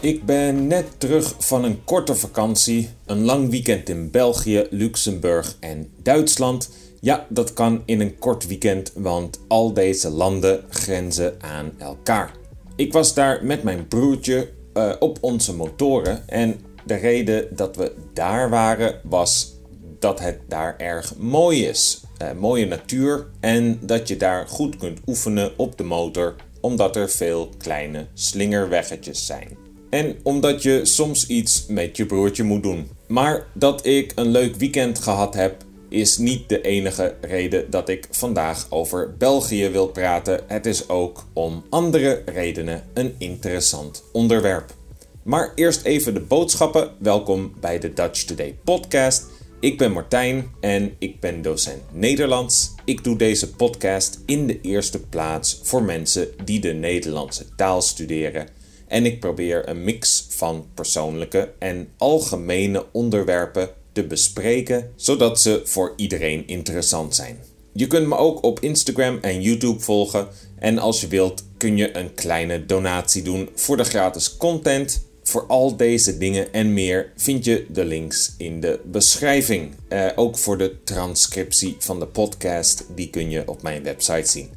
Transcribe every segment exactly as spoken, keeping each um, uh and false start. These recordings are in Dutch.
Ik ben net terug van een korte vakantie, een lang weekend in België, Luxemburg en Duitsland. Ja, dat kan in een kort weekend, want al deze landen grenzen aan elkaar. Ik was daar met mijn broertje uh, op onze motoren en de reden dat we daar waren was dat het daar erg mooi is. Uh, mooie natuur en dat je daar goed kunt oefenen op de motor, omdat er veel kleine slingerweggetjes zijn. En omdat je soms iets met je broertje moet doen. Maar dat ik een leuk weekend gehad heb, is niet de enige reden dat ik vandaag over België wil praten. Het is ook om andere redenen een interessant onderwerp. Maar eerst even de boodschappen. Welkom bij de Dutch Today Podcast. Ik ben Martijn en ik ben docent Nederlands. Ik doe deze podcast in de eerste plaats voor mensen die de Nederlandse taal studeren. En ik probeer een mix van persoonlijke en algemene onderwerpen te bespreken, zodat ze voor iedereen interessant zijn. Je kunt me ook op Instagram en YouTube volgen. En als je wilt kun je een kleine donatie doen voor de gratis content. Voor al deze dingen en meer vind je de links in de beschrijving. Eh, ook voor de transcriptie van de podcast, die kun je op mijn website zien.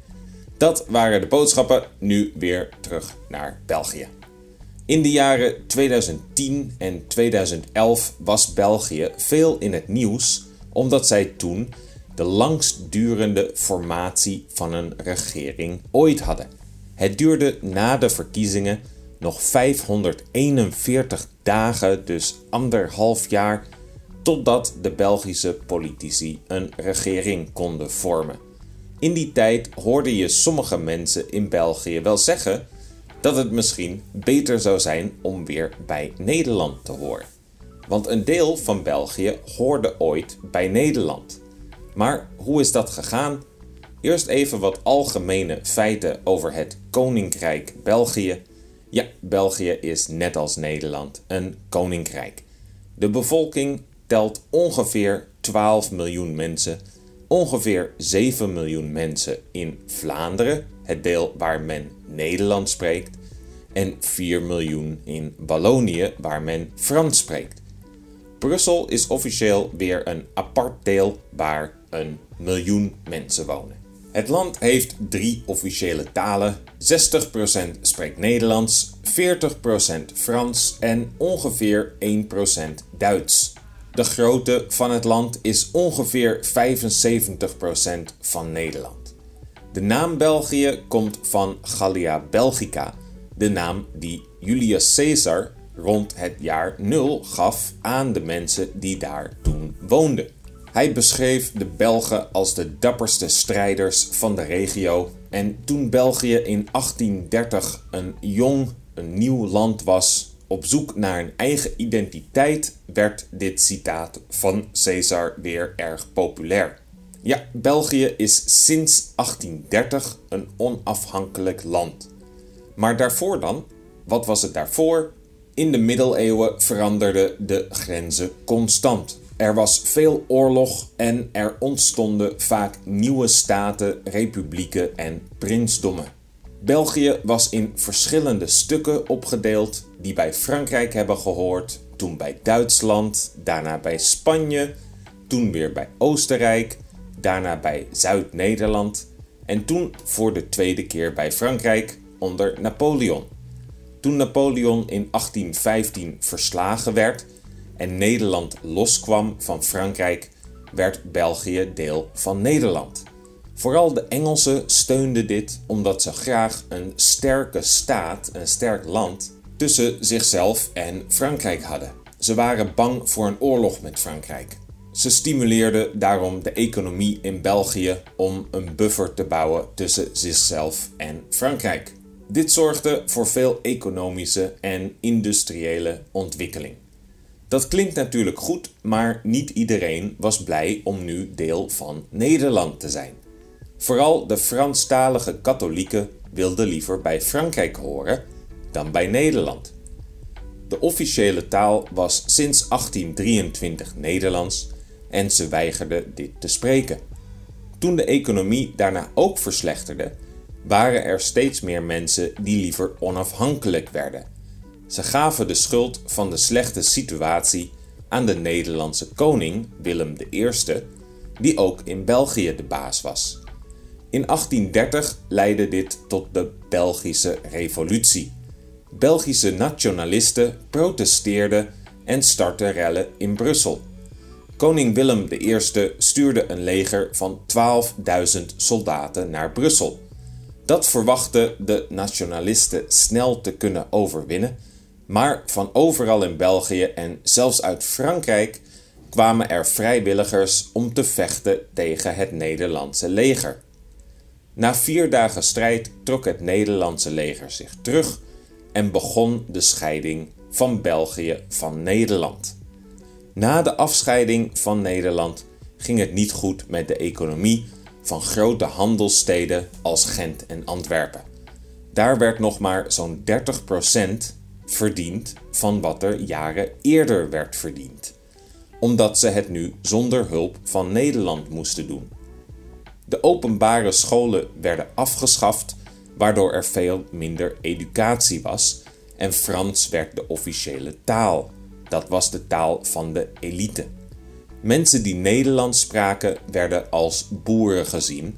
Dat waren de boodschappen, nu weer terug naar België. In de jaren tweeduizend tien en tweeduizend elf was België veel in het nieuws, omdat zij toen de langstdurende formatie van een regering ooit hadden. Het duurde na de verkiezingen nog vijfhonderdeenenveertig dagen, dus anderhalf jaar, totdat de Belgische politici een regering konden vormen. In die tijd hoorde je sommige mensen in België wel zeggen dat het misschien beter zou zijn om weer bij Nederland te horen. Want een deel van België hoorde ooit bij Nederland. Maar hoe is dat gegaan? Eerst even wat algemene feiten over het Koninkrijk België. Ja, België is net als Nederland een koninkrijk. De bevolking telt ongeveer twaalf miljoen mensen. Ongeveer zeven miljoen mensen in Vlaanderen, het deel waar men Nederlands spreekt, en vier miljoen in Wallonië, waar men Frans spreekt. Brussel is officieel weer een apart deel waar een miljoen mensen wonen. Het land heeft drie officiële talen, zestig procent spreekt Nederlands, veertig procent Frans en ongeveer één procent Duits. De grootte van het land is ongeveer vijfenzeventig procent van Nederland. De naam België komt van Gallia Belgica, de naam die Julius Caesar rond het jaar nul gaf aan de mensen die daar toen woonden. Hij beschreef de Belgen als de dapperste strijders van de regio. En toen België in achttien dertig een jong, een nieuw land was, op zoek naar een eigen identiteit, werd dit citaat van Caesar weer erg populair. Ja, België is sinds achttien dertig een onafhankelijk land. Maar daarvoor dan? Wat was het daarvoor? In de middeleeuwen veranderden de grenzen constant. Er was veel oorlog en er ontstonden vaak nieuwe staten, republieken en prinsdommen. België was in verschillende stukken opgedeeld die bij Frankrijk hebben gehoord, toen bij Duitsland, daarna bij Spanje, toen weer bij Oostenrijk, daarna bij Zuid-Nederland en toen voor de tweede keer bij Frankrijk onder Napoleon. Toen Napoleon in achttien vijftien verslagen werd en Nederland loskwam van Frankrijk, werd België deel van Nederland. Vooral de Engelsen steunden dit omdat ze graag een sterke staat, een sterk land, tussen zichzelf en Frankrijk hadden. Ze waren bang voor een oorlog met Frankrijk. Ze stimuleerden daarom de economie in België om een buffer te bouwen tussen zichzelf en Frankrijk. Dit zorgde voor veel economische en industriële ontwikkeling. Dat klinkt natuurlijk goed, maar niet iedereen was blij om nu deel van Nederland te zijn. Vooral de Franstalige katholieken wilden liever bij Frankrijk horen dan bij Nederland. De officiële taal was sinds achttien drieëntwintig Nederlands en ze weigerden dit te spreken. Toen de economie daarna ook verslechterde, waren er steeds meer mensen die liever onafhankelijk werden. Ze gaven de schuld van de slechte situatie aan de Nederlandse koning Willem de Eerste, die ook in België de baas was. In achttien dertig leidde dit tot de Belgische Revolutie. Belgische nationalisten protesteerden en startten rellen in Brussel. Koning Willem de Eerste stuurde een leger van twaalfduizend soldaten naar Brussel. Dat verwachtten de nationalisten snel te kunnen overwinnen, maar van overal in België en zelfs uit Frankrijk kwamen er vrijwilligers om te vechten tegen het Nederlandse leger. Na vier dagen strijd trok het Nederlandse leger zich terug en begon de scheiding van België van Nederland. Na de afscheiding van Nederland ging het niet goed met de economie van grote handelssteden als Gent en Antwerpen. Daar werd nog maar zo'n dertig procent verdiend van wat er jaren eerder werd verdiend, omdat ze het nu zonder hulp van Nederland moesten doen. De openbare scholen werden afgeschaft, waardoor er veel minder educatie was, en Frans werd de officiële taal. Dat was de taal van de elite. Mensen die Nederlands spraken werden als boeren gezien.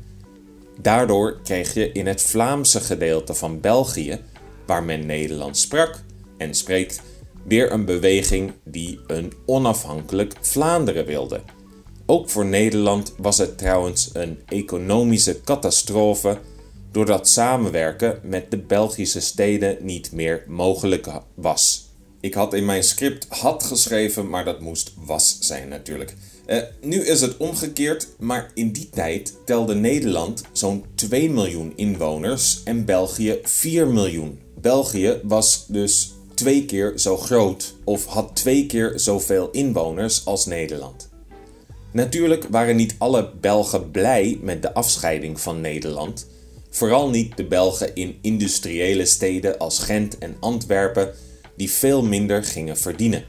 Daardoor kreeg je in het Vlaamse gedeelte van België, waar men Nederlands sprak en spreekt, weer een beweging die een onafhankelijk Vlaanderen wilde. Ook voor Nederland was het trouwens een economische catastrofe, doordat samenwerken met de Belgische steden niet meer mogelijk was. Ik had in mijn script had geschreven, maar dat moest was zijn natuurlijk. Uh, nu is het omgekeerd, maar in die tijd telde Nederland zo'n twee miljoen inwoners en België vier miljoen. België was dus twee keer zo groot of had twee keer zoveel inwoners als Nederland. Natuurlijk waren niet alle Belgen blij met de afscheiding van Nederland. Vooral niet de Belgen in industriële steden als Gent en Antwerpen, die veel minder gingen verdienen.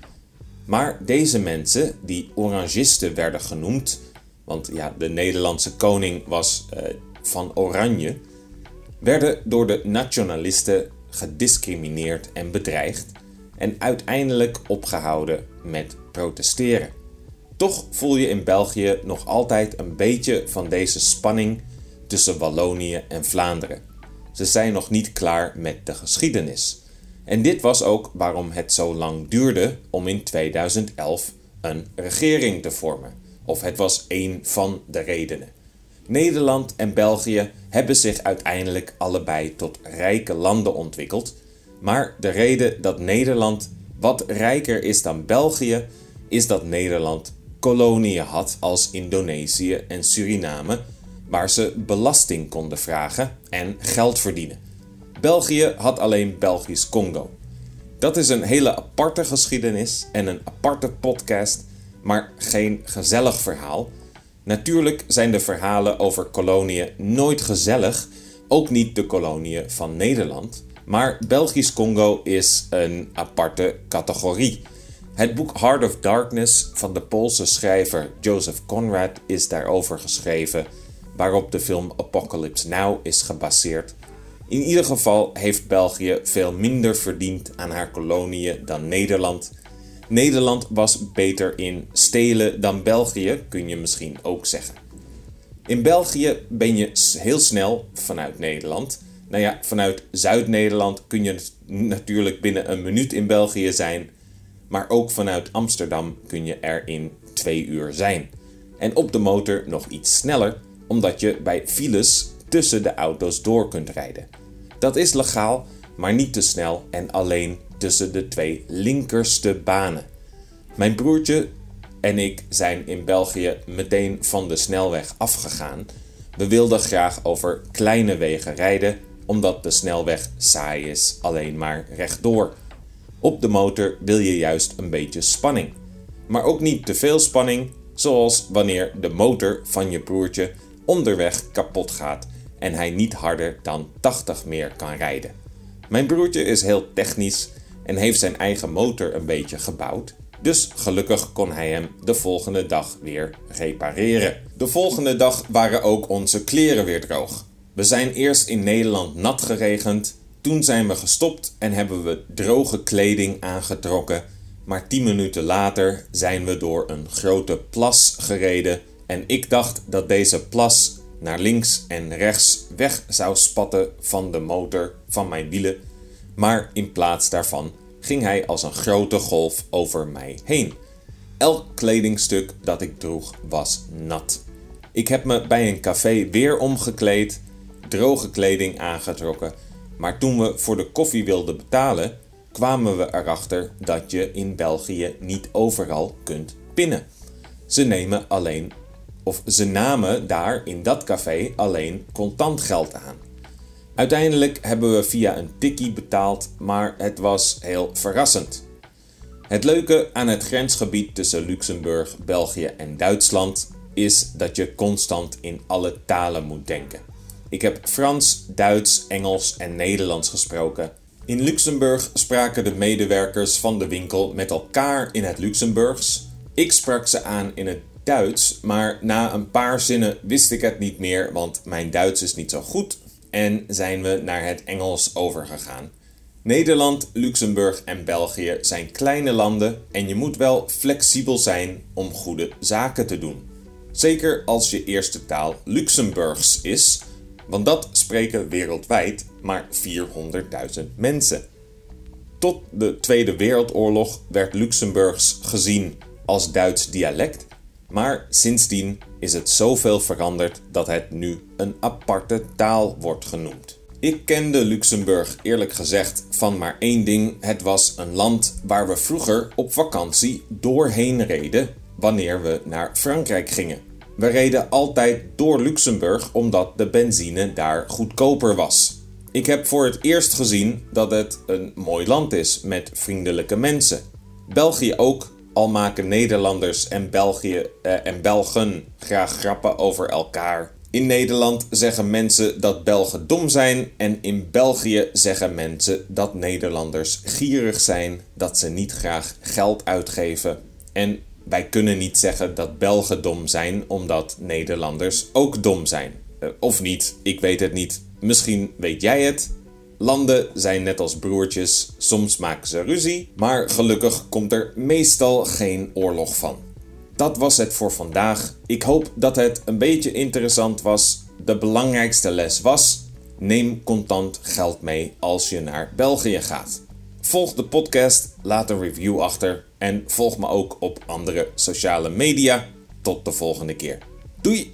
Maar deze mensen, die Orangisten werden genoemd, want ja, de Nederlandse koning was eh, van Oranje, werden door de nationalisten gediscrimineerd en bedreigd en uiteindelijk opgehouden met protesteren. Toch voel je in België nog altijd een beetje van deze spanning tussen Wallonië en Vlaanderen. Ze zijn nog niet klaar met de geschiedenis. En dit was ook waarom het zo lang duurde om in tweeduizend elf een regering te vormen. Of het was één van de redenen. Nederland en België hebben zich uiteindelijk allebei tot rijke landen ontwikkeld. Maar de reden dat Nederland wat rijker is dan België, is dat Nederland koloniën had als Indonesië en Suriname, waar ze belasting konden vragen en geld verdienen. België had alleen Belgisch Congo. Dat is een hele aparte geschiedenis en een aparte podcast, maar geen gezellig verhaal. Natuurlijk zijn de verhalen over koloniën nooit gezellig, ook niet de koloniën van Nederland. Maar Belgisch Congo is een aparte categorie. Het boek Heart of Darkness van de Poolse schrijver Joseph Conrad is daarover geschreven, waarop de film Apocalypse Now is gebaseerd. In ieder geval heeft België veel minder verdiend aan haar koloniën dan Nederland. Nederland was beter in stelen dan België, kun je misschien ook zeggen. In België ben je heel snel vanuit Nederland. Nou ja, vanuit Zuid-Nederland kun je natuurlijk binnen een minuut in België zijn, maar ook vanuit Amsterdam kun je er in twee uur zijn. En op de motor nog iets sneller, omdat je bij files tussen de auto's door kunt rijden. Dat is legaal, maar niet te snel en alleen tussen de twee linkerste banen. Mijn broertje en ik zijn in België meteen van de snelweg afgegaan. We wilden graag over kleine wegen rijden, omdat de snelweg saai is, alleen maar rechtdoor. Op de motor wil je juist een beetje spanning. Maar ook niet te veel spanning, zoals wanneer de motor van je broertje onderweg kapot gaat en hij niet harder dan tachtig meer kan rijden. Mijn broertje is heel technisch en heeft zijn eigen motor een beetje gebouwd, dus gelukkig kon hij hem de volgende dag weer repareren. De volgende dag waren ook onze kleren weer droog. We zijn eerst in Nederland nat geregend, Toen zijn we gestopt en hebben we droge kleding aangetrokken, maar tien minuten later zijn we door een grote plas gereden en ik dacht dat deze plas naar links en rechts weg zou spatten van de motor van mijn wielen, maar in plaats daarvan ging hij als een grote golf over mij heen. Elk kledingstuk dat ik droeg was nat. Ik heb me bij een café weer omgekleed, droge kleding aangetrokken, maar toen we voor de koffie wilden betalen, kwamen we erachter dat je in België niet overal kunt pinnen. Ze nemen alleen, of ze namen daar in dat café alleen contant geld aan. Uiteindelijk hebben we via een tikkie betaald, maar het was heel verrassend. Het leuke aan het grensgebied tussen Luxemburg, België en Duitsland is dat je constant in alle talen moet denken. Ik heb Frans, Duits, Engels en Nederlands gesproken. In Luxemburg spraken de medewerkers van de winkel met elkaar in het Luxemburgs. Ik sprak ze aan in het Duits, maar na een paar zinnen wist ik het niet meer, want mijn Duits is niet zo goed en zijn we naar het Engels overgegaan. Nederland, Luxemburg en België zijn kleine landen en je moet wel flexibel zijn om goede zaken te doen. Zeker als je eerste taal Luxemburgs is, want dat spreken wereldwijd maar vierhonderdduizend mensen. Tot de Tweede Wereldoorlog werd Luxemburgs gezien als Duits dialect, maar sindsdien is het zoveel veranderd dat het nu een aparte taal wordt genoemd. Ik kende Luxemburg eerlijk gezegd van maar één ding. Het was een land waar we vroeger op vakantie doorheen reden wanneer we naar Frankrijk gingen. We reden altijd door Luxemburg omdat de benzine daar goedkoper was. Ik heb voor het eerst gezien dat het een mooi land is met vriendelijke mensen. België ook, al maken Nederlanders en, België, eh, en Belgen graag grappen over elkaar. In Nederland zeggen mensen dat Belgen dom zijn en in België zeggen mensen dat Nederlanders gierig zijn, dat ze niet graag geld uitgeven. En wij kunnen niet zeggen dat Belgen dom zijn omdat Nederlanders ook dom zijn. Of niet, ik weet het niet. Misschien weet jij het. Landen zijn net als broertjes, soms maken ze ruzie, maar gelukkig komt er meestal geen oorlog van. Dat was het voor vandaag. Ik hoop dat het een beetje interessant was. De belangrijkste les was: neem contant geld mee als je naar België gaat. Volg de podcast, laat een review achter en volg me ook op andere sociale media. Tot de volgende keer. Doei!